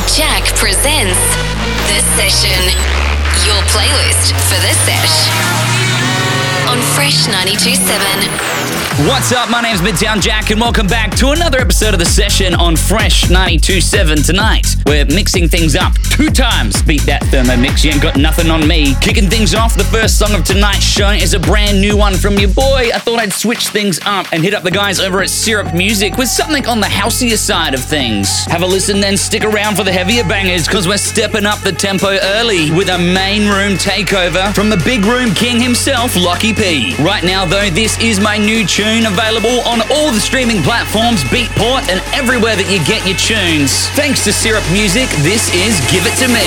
Midtown Jack presents The Session, your playlist for The Sesh on Fresh 92.7. What's up? My name's Midtown Jack and welcome back to another episode of The Session on Fresh 92.7 tonight. We're mixing things up 2 times. Beat that thermo mix, you ain't got nothing on me. Kicking things off, the first song of tonight's show is a brand new one from your boy. I thought I'd switch things up and hit up the guys over at Syrup Music with something on the houseier side of things. Have a listen then, stick around for the heavier bangers because we're stepping up the tempo early with a main room takeover from the big room king himself, Lachy P. Right now though, this is my new tune, available on all the streaming platforms, Beatport and everywhere that you get your tunes. Thanks to Syrup Music, this is Give It To Me.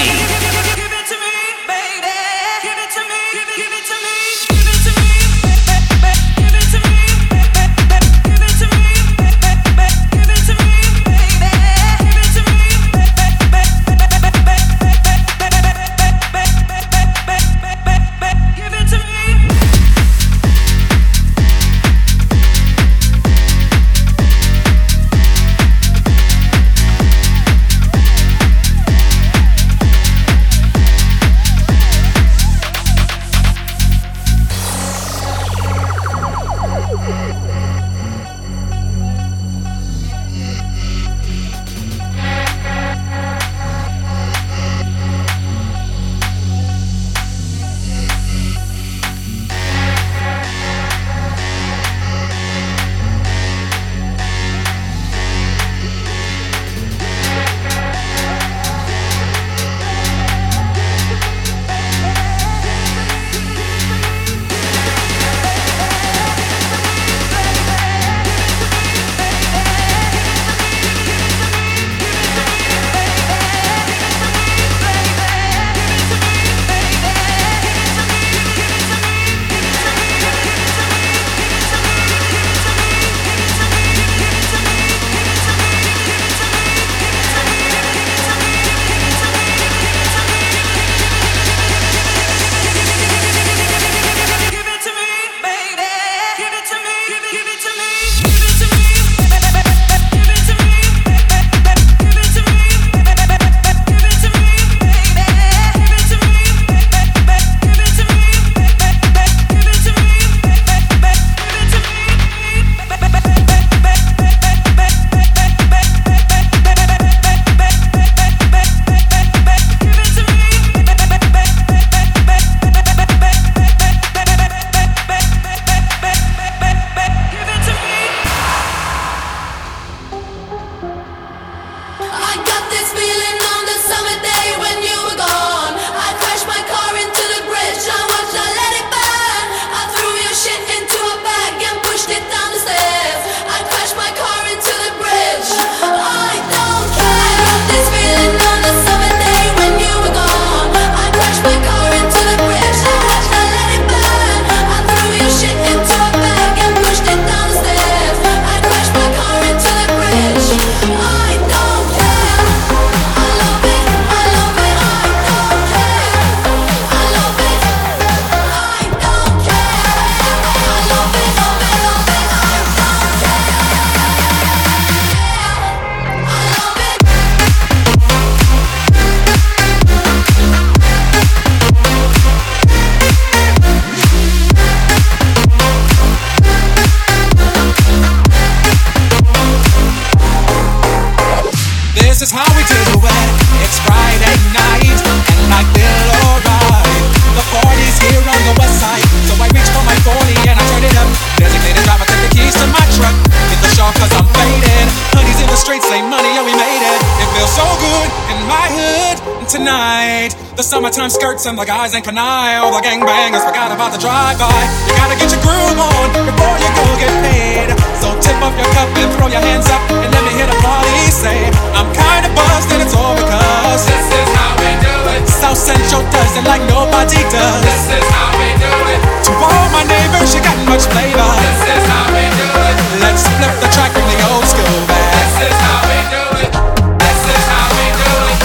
Summertime skirts and the guys ain't canine. All the gangbangers forgot about the drive-by. You gotta get your groove on before you go get paid. So tip up your cup and throw your hands up and let me hear the party say, I'm kinda buzzed and it's all because this is how we do it. South Central does it like nobody does. This is how we do it. To all my neighbors, you got much flavor. This is how we do it. Let's flip the track from the old school back. This is how we do it. This is how we do it.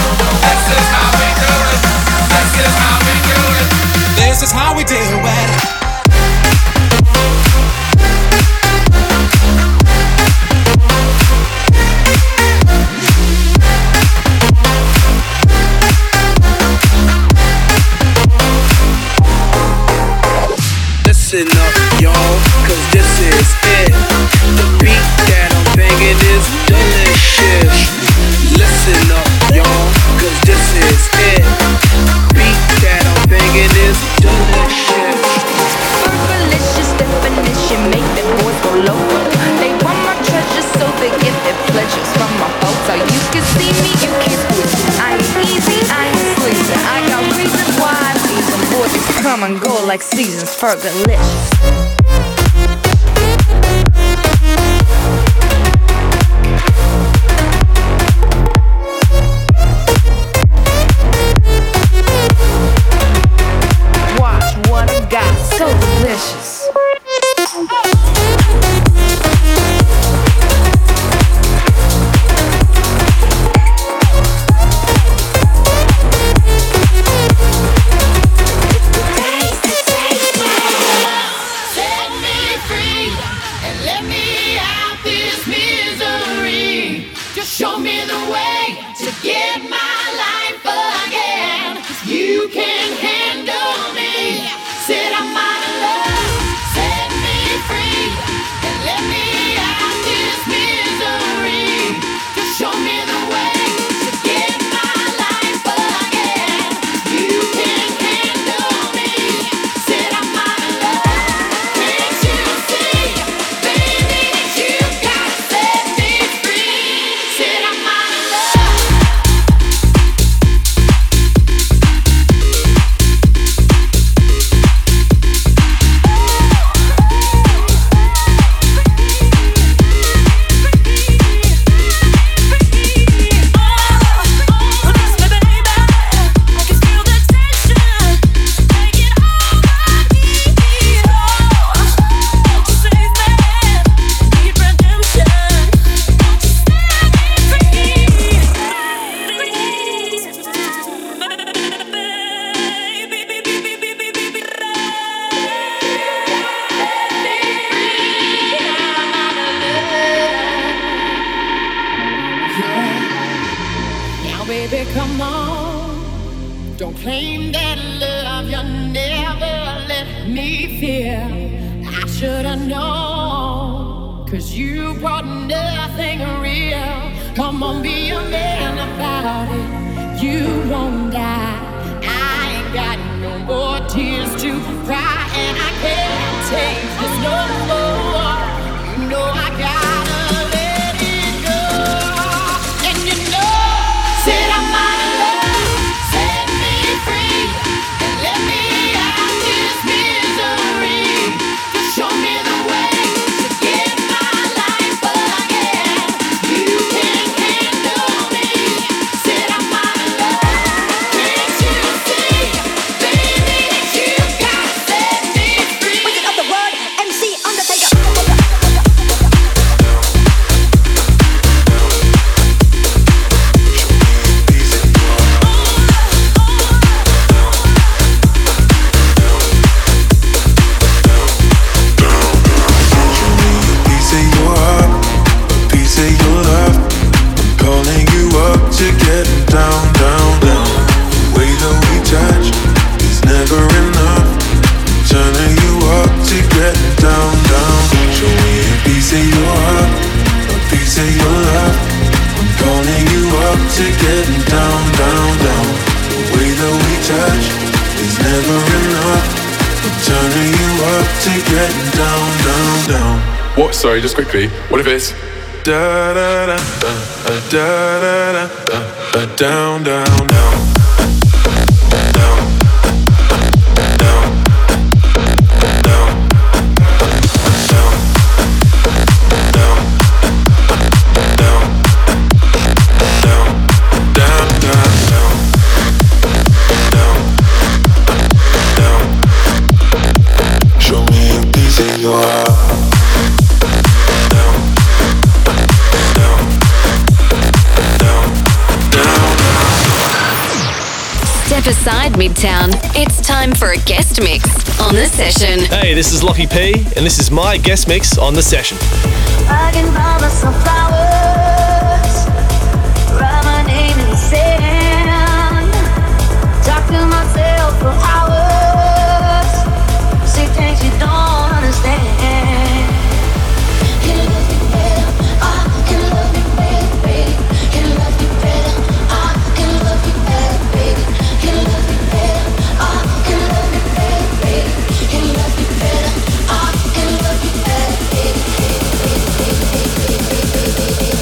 This is how we do it. This is how we do it. This is how we do it. Come and go like seasons for delicious. Sorry, just quickly, what if it's da da da da da da down down down. Beside Midtown, it's time for a guest mix on The Session. Hey, this is Lachy P, and this is my guest mix on The Session. I can buy myself flowers, write my name in the sand, talk to myself for hours, say things you don't understand. You love me better, I can love you better, baby. You love me better, I can love you better, baby. You love me better, I can love you better, baby. You love me better, I can love you better, baby, baby, baby, baby, baby, baby, baby.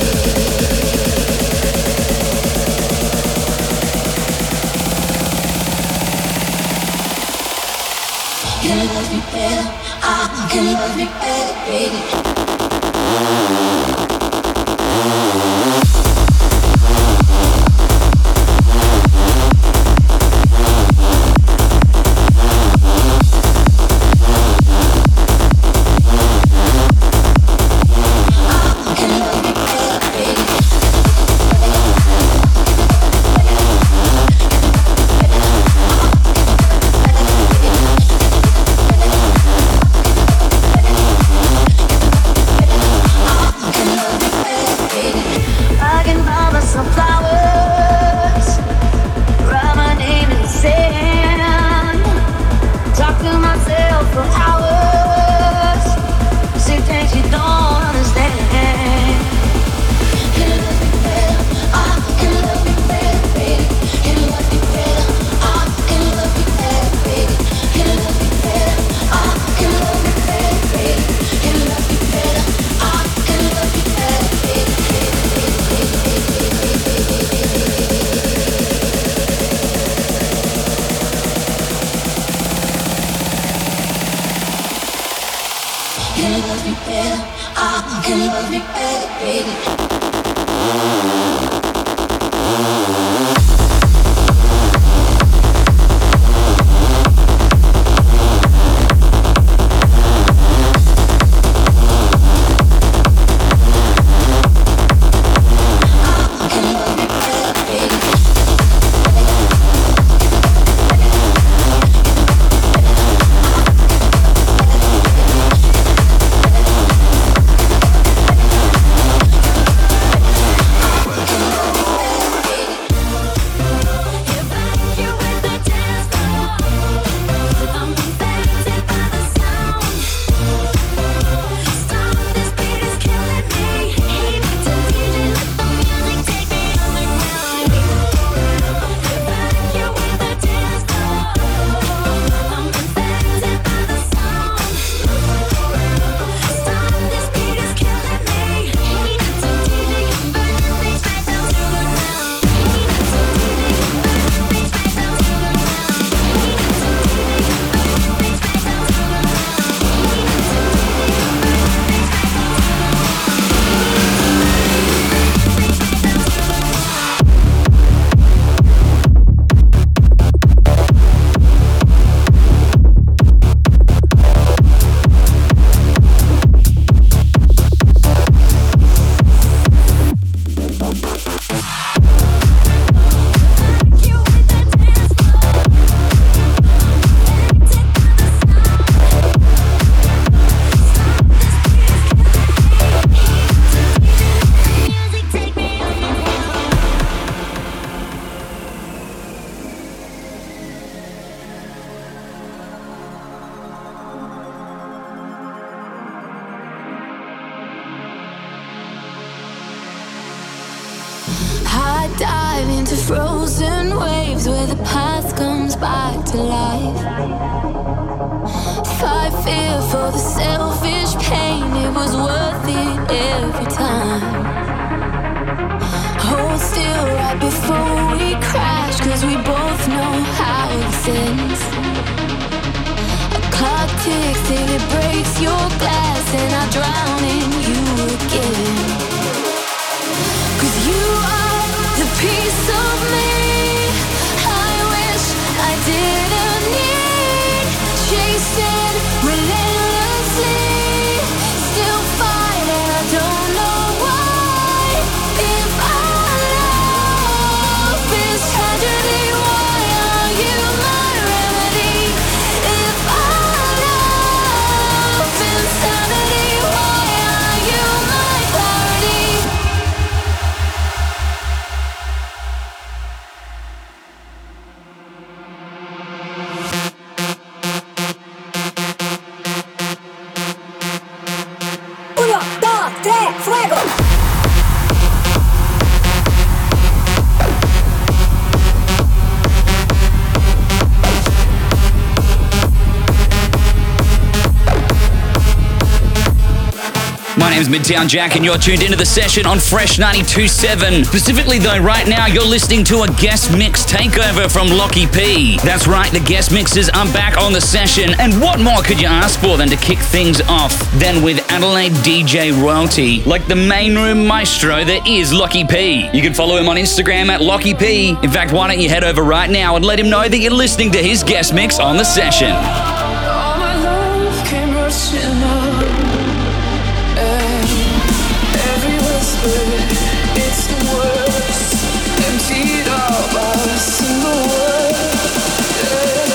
My name's Midtown Jack and you're tuned into The Session on Fresh 92.7. Specifically though, right now you're listening to a guest mix takeover from Lachy P. That's right, the guest mixes are back on The Session, and what more could you ask for than to kick things off than with Adelaide DJ royalty, like the main room maestro that is Lachy P. You can follow him on Instagram at Lachy P. In fact, why don't you head over right now and let him know that you're listening to his guest mix on The Session. All my love came rushing up, and every whisper, it's the worst, emptied out by a single word, and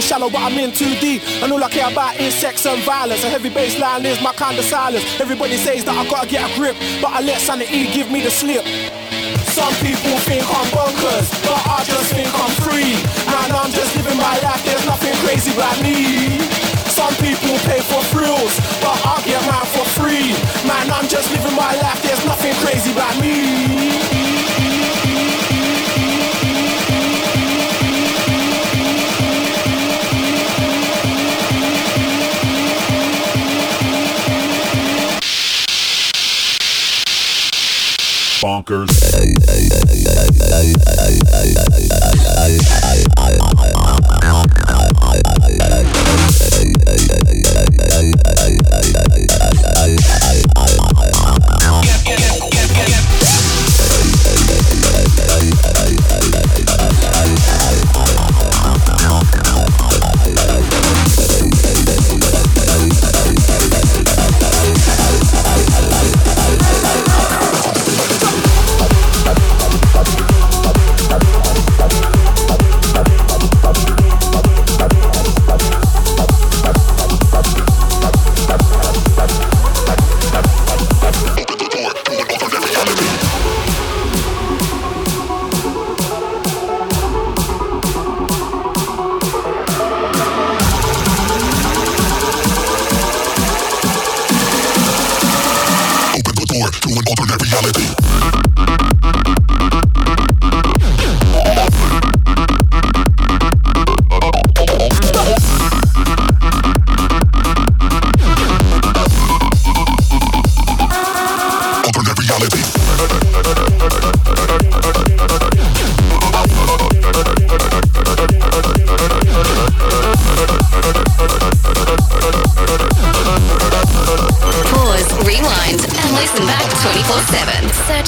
a shallow, but I'm in too deep, and all I care about is sex and violence. A heavy bass line is my kind of silence. Everybody says that I gotta get a grip, but I let sanity give me the slip. Some people think I'm bonkers, but I just think I'm free, and I'm just living my life, there's nothing crazy about me. Some people pay for thrills, but I get mine for free. Man, I'm just living my life, there's nothing crazy about me. bonkers.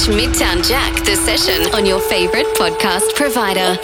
Midtown Jack, The Session, on your favorite podcast provider.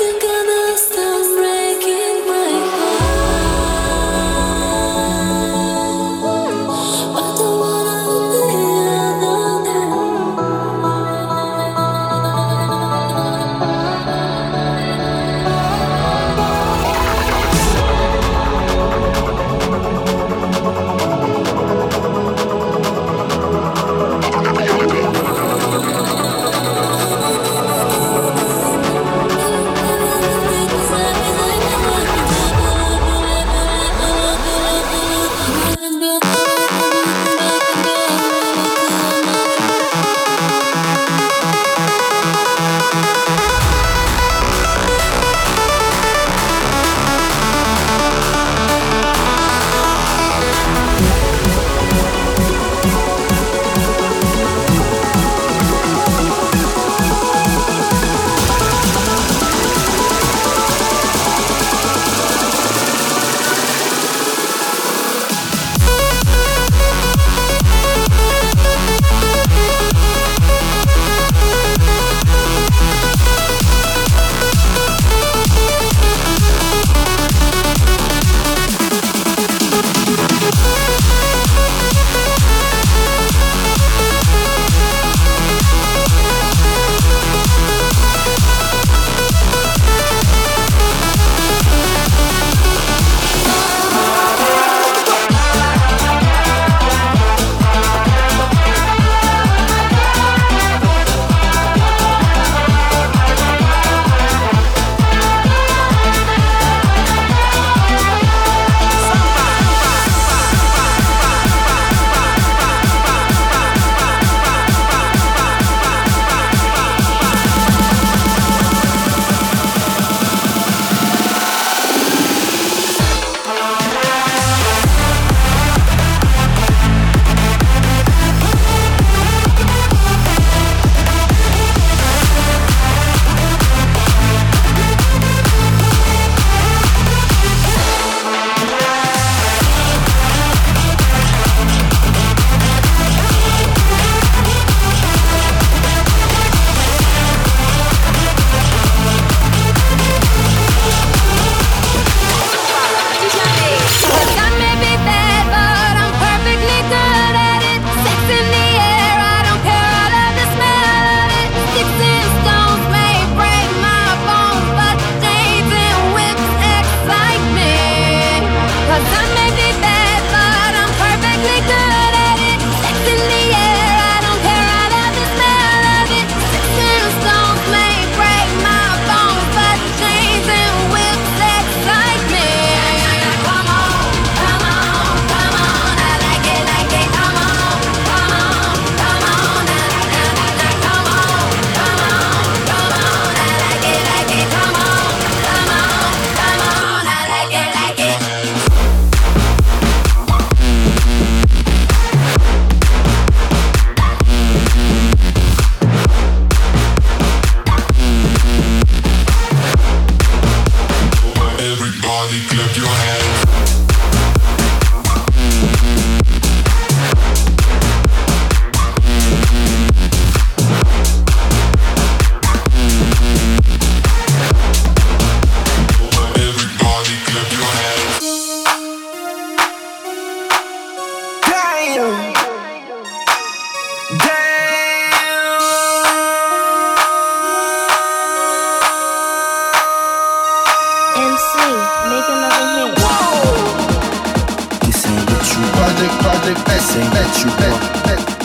you want.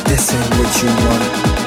This ain't what you want.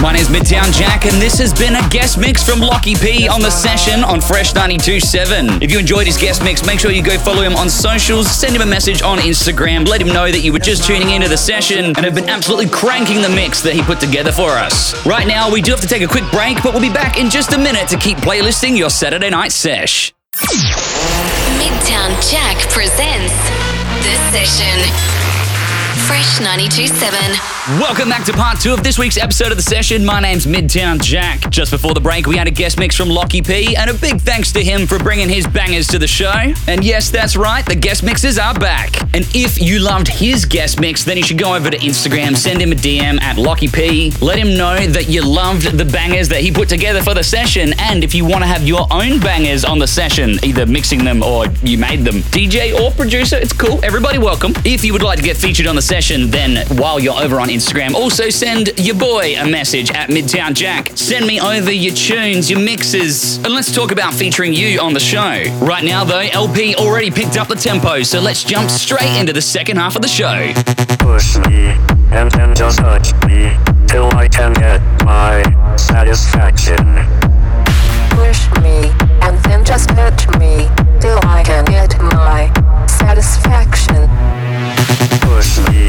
My name's Midtown Jack, and this has been a guest mix from Lachy P on The Session on Fresh 92.7. If you enjoyed his guest mix, make sure you go follow him on socials, send him a message on Instagram, let him know that you were just tuning into The Session and have been absolutely cranking the mix that he put together for us. Right now, we do have to take a quick break, but we'll be back in just a minute to keep playlisting your Saturday night sesh. Midtown Jack presents The Session. Fresh 92.7. Welcome back to part 2 of this week's episode of The Session. My name's Midtown Jack. Just before the break, we had a guest mix from Lachy P, and a big thanks to him for bringing his bangers to the show. And yes, that's right, the guest mixes are back. And if you loved his guest mix, then you should go over to Instagram, send him a DM at Lachy P. Let him know that you loved the bangers that he put together for The Session. And if you want to have your own bangers on The Session, either mixing them or you made them, DJ or producer, it's cool. Everybody welcome. If you would like to get featured on The Session, then while you're over on Instagram, also send your boy a message at Midtown Jack. Send me over your tunes, your mixes, and let's talk about featuring you on the show. Right now, though, LP already picked up the tempo, so let's jump straight into the second half of the show. Push me, and then just touch me, till I can get my satisfaction. Push me, and then just touch me, till I can get my satisfaction. Push me,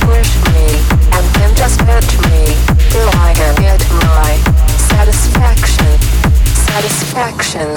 Push me, and then just touch me, till I can get my satisfaction. Satisfaction.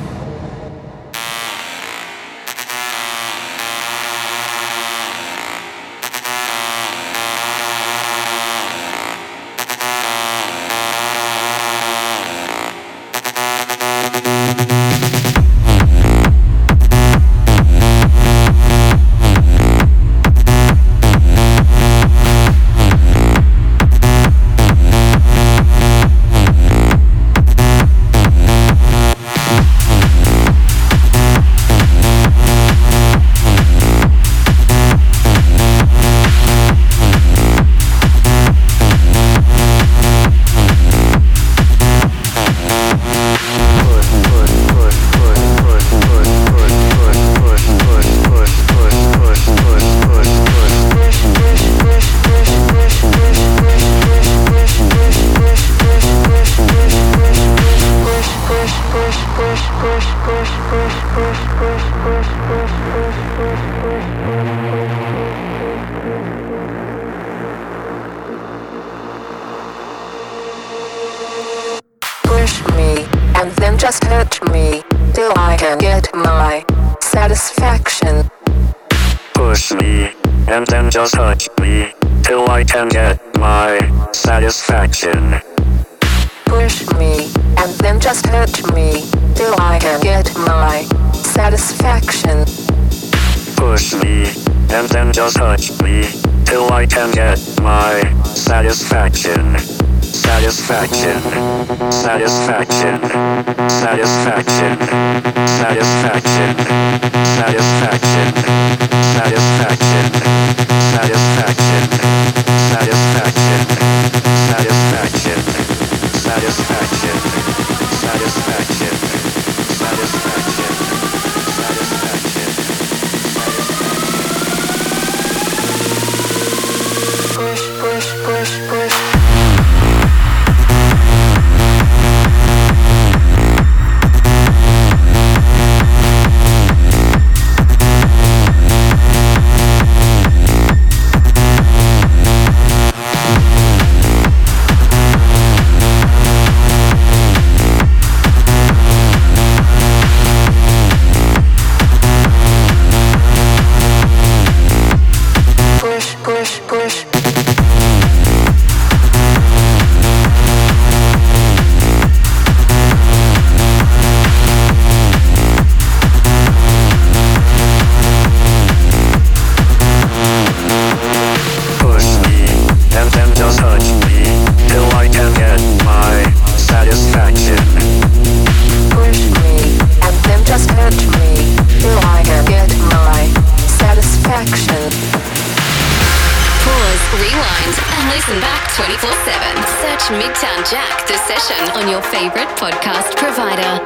Midtown Jack, The Session, on your favorite podcast provider.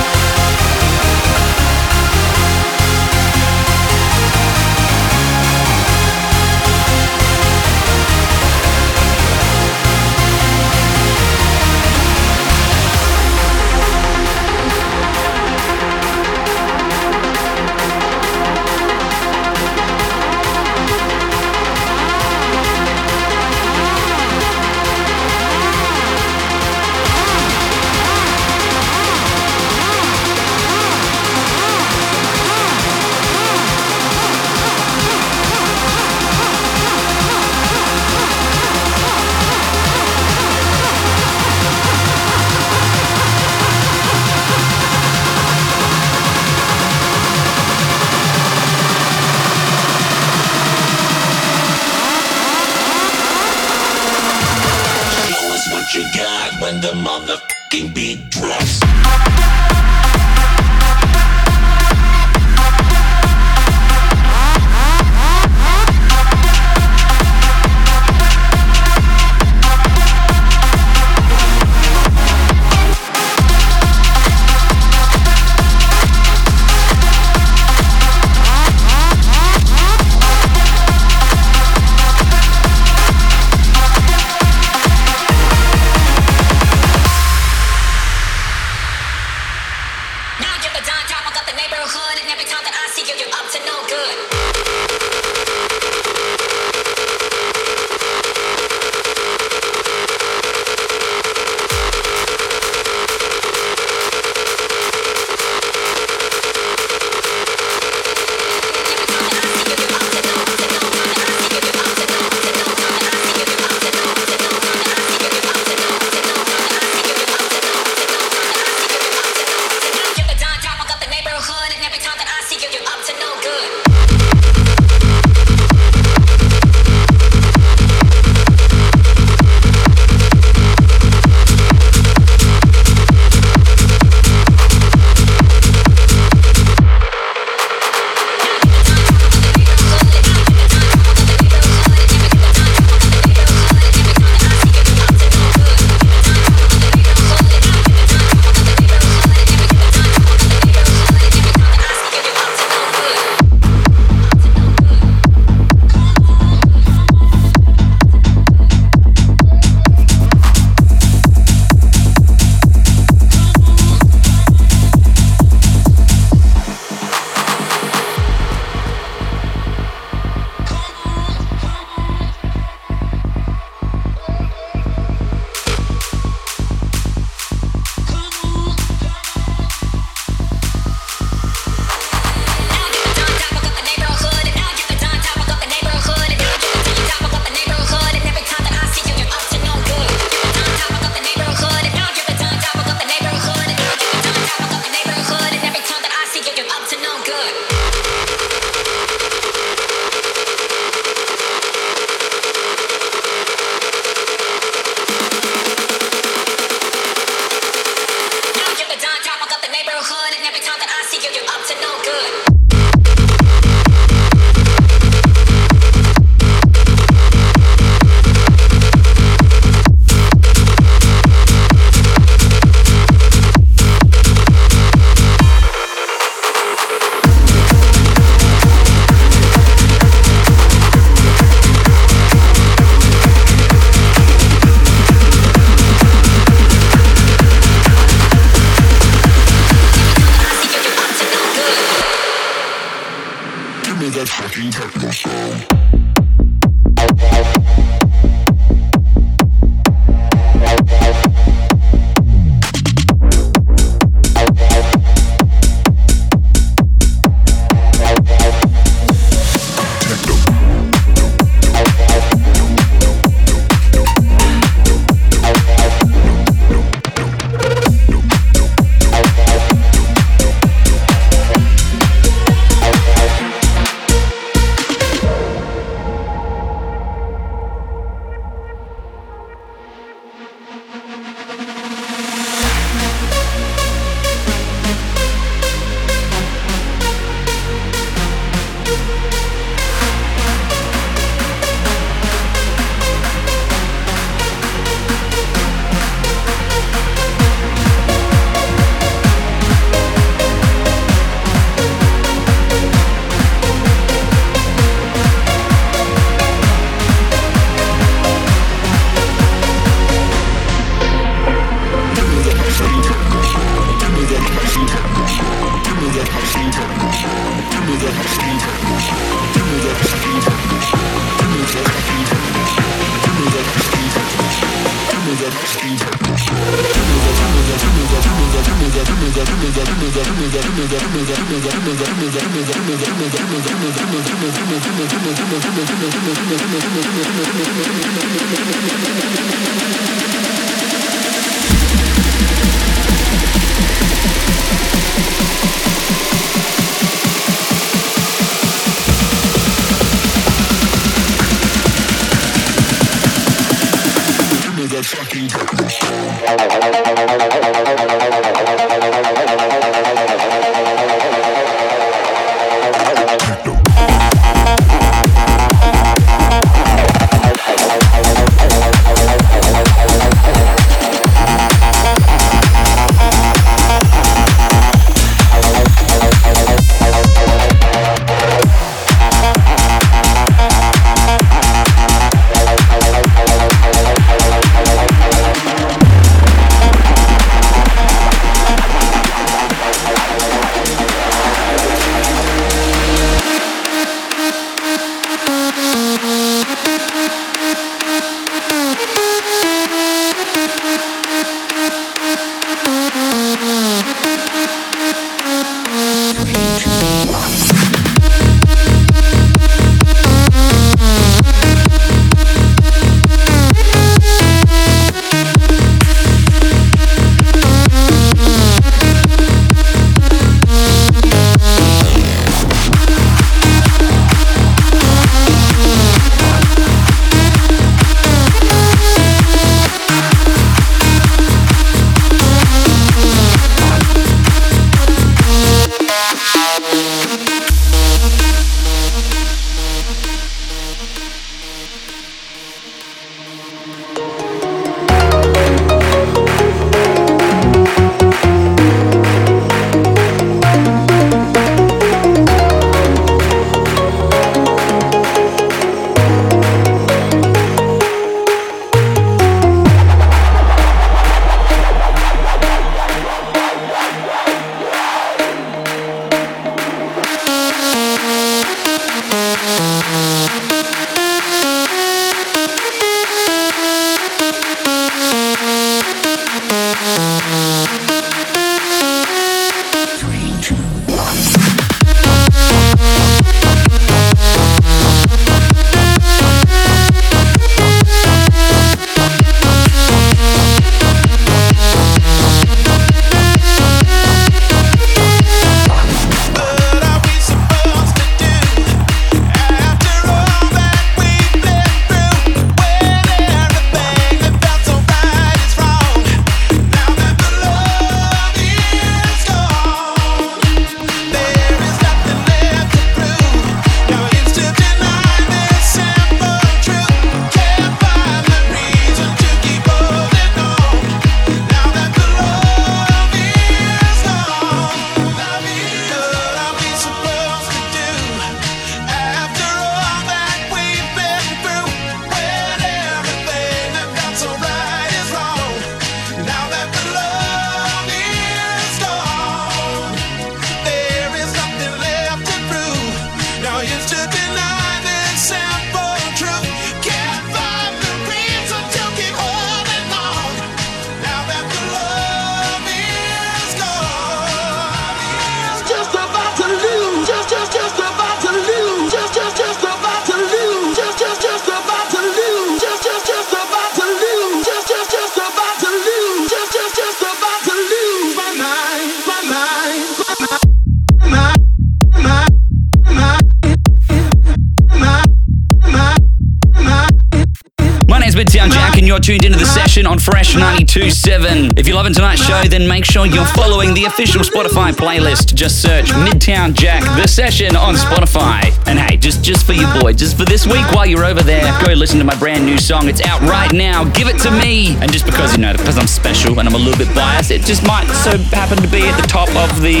Tuned into The Session on Fresh 92.7. If you're loving tonight's show, then make sure you're following the official Spotify playlist. Just search Midtown Jack, The Session on Spotify. And hey, just for you boy, just for this week while you're over there, go listen to my brand new song. It's out right now. Give it to me. And just because, you know, because I'm special and I'm a little bit biased, it just might so happen to be at the top of the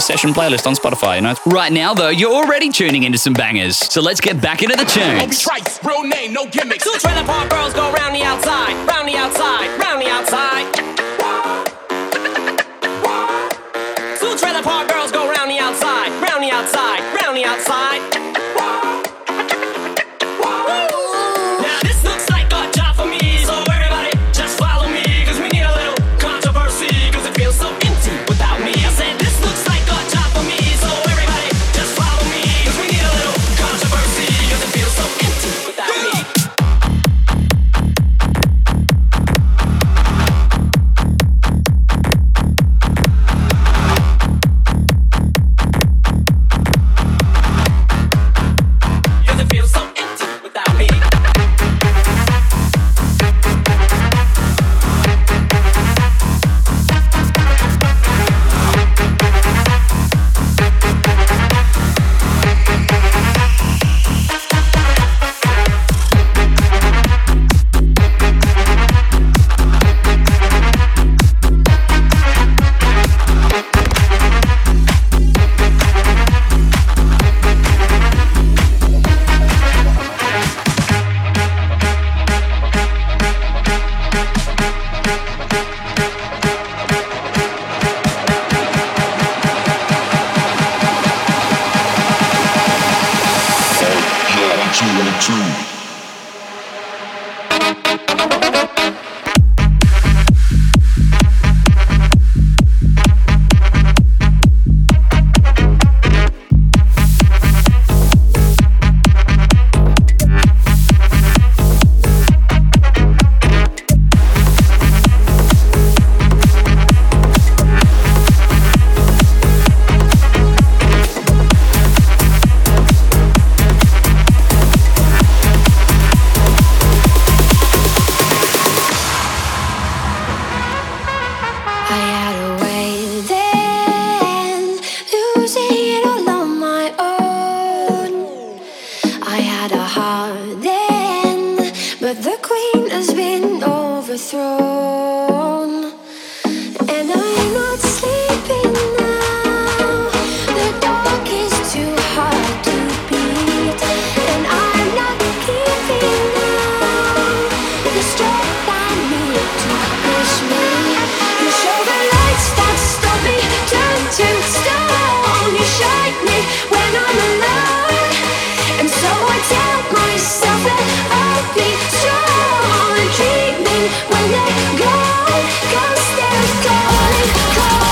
Session playlist on Spotify, you know. Right now, though, you're already tuning into some bangers. So let's get back into the tunes. Obi Trice, real name, no gimmicks. Two trailer park girls go round the outside. Round the outside, round the outside. Two trailer park girls go round the outside, round the outside, round the outside. Now this looks like a job for me, so everybody just follow me, cause we need a little controversy, cause it feels so empty without me. I said this looks like a job for me, so everybody just follow me, cause we need a little controversy, cause it feels so empty without me. When they go, 'cause they're calling.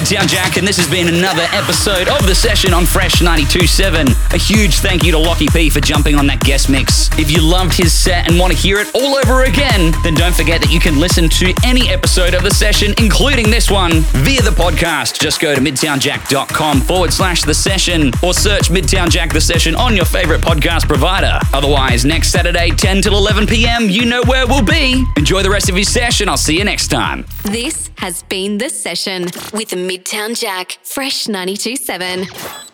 Midtown Jack, and this has been another episode of The Session on Fresh 92.7. A huge thank you to Lachy P for jumping on that guest mix. If you loved his set and want to hear it all over again, then don't forget that you can listen to any episode of The Session, including this one, via the podcast. Just go to midtownjack.com/The Session or search Midtown Jack The Session on your favorite podcast provider. Otherwise, next Saturday, 10 till 11 p.m., you know where we'll be. Enjoy the rest of your session. I'll see you next time. This has been The Session with Midtown Jack, Fresh 92.7.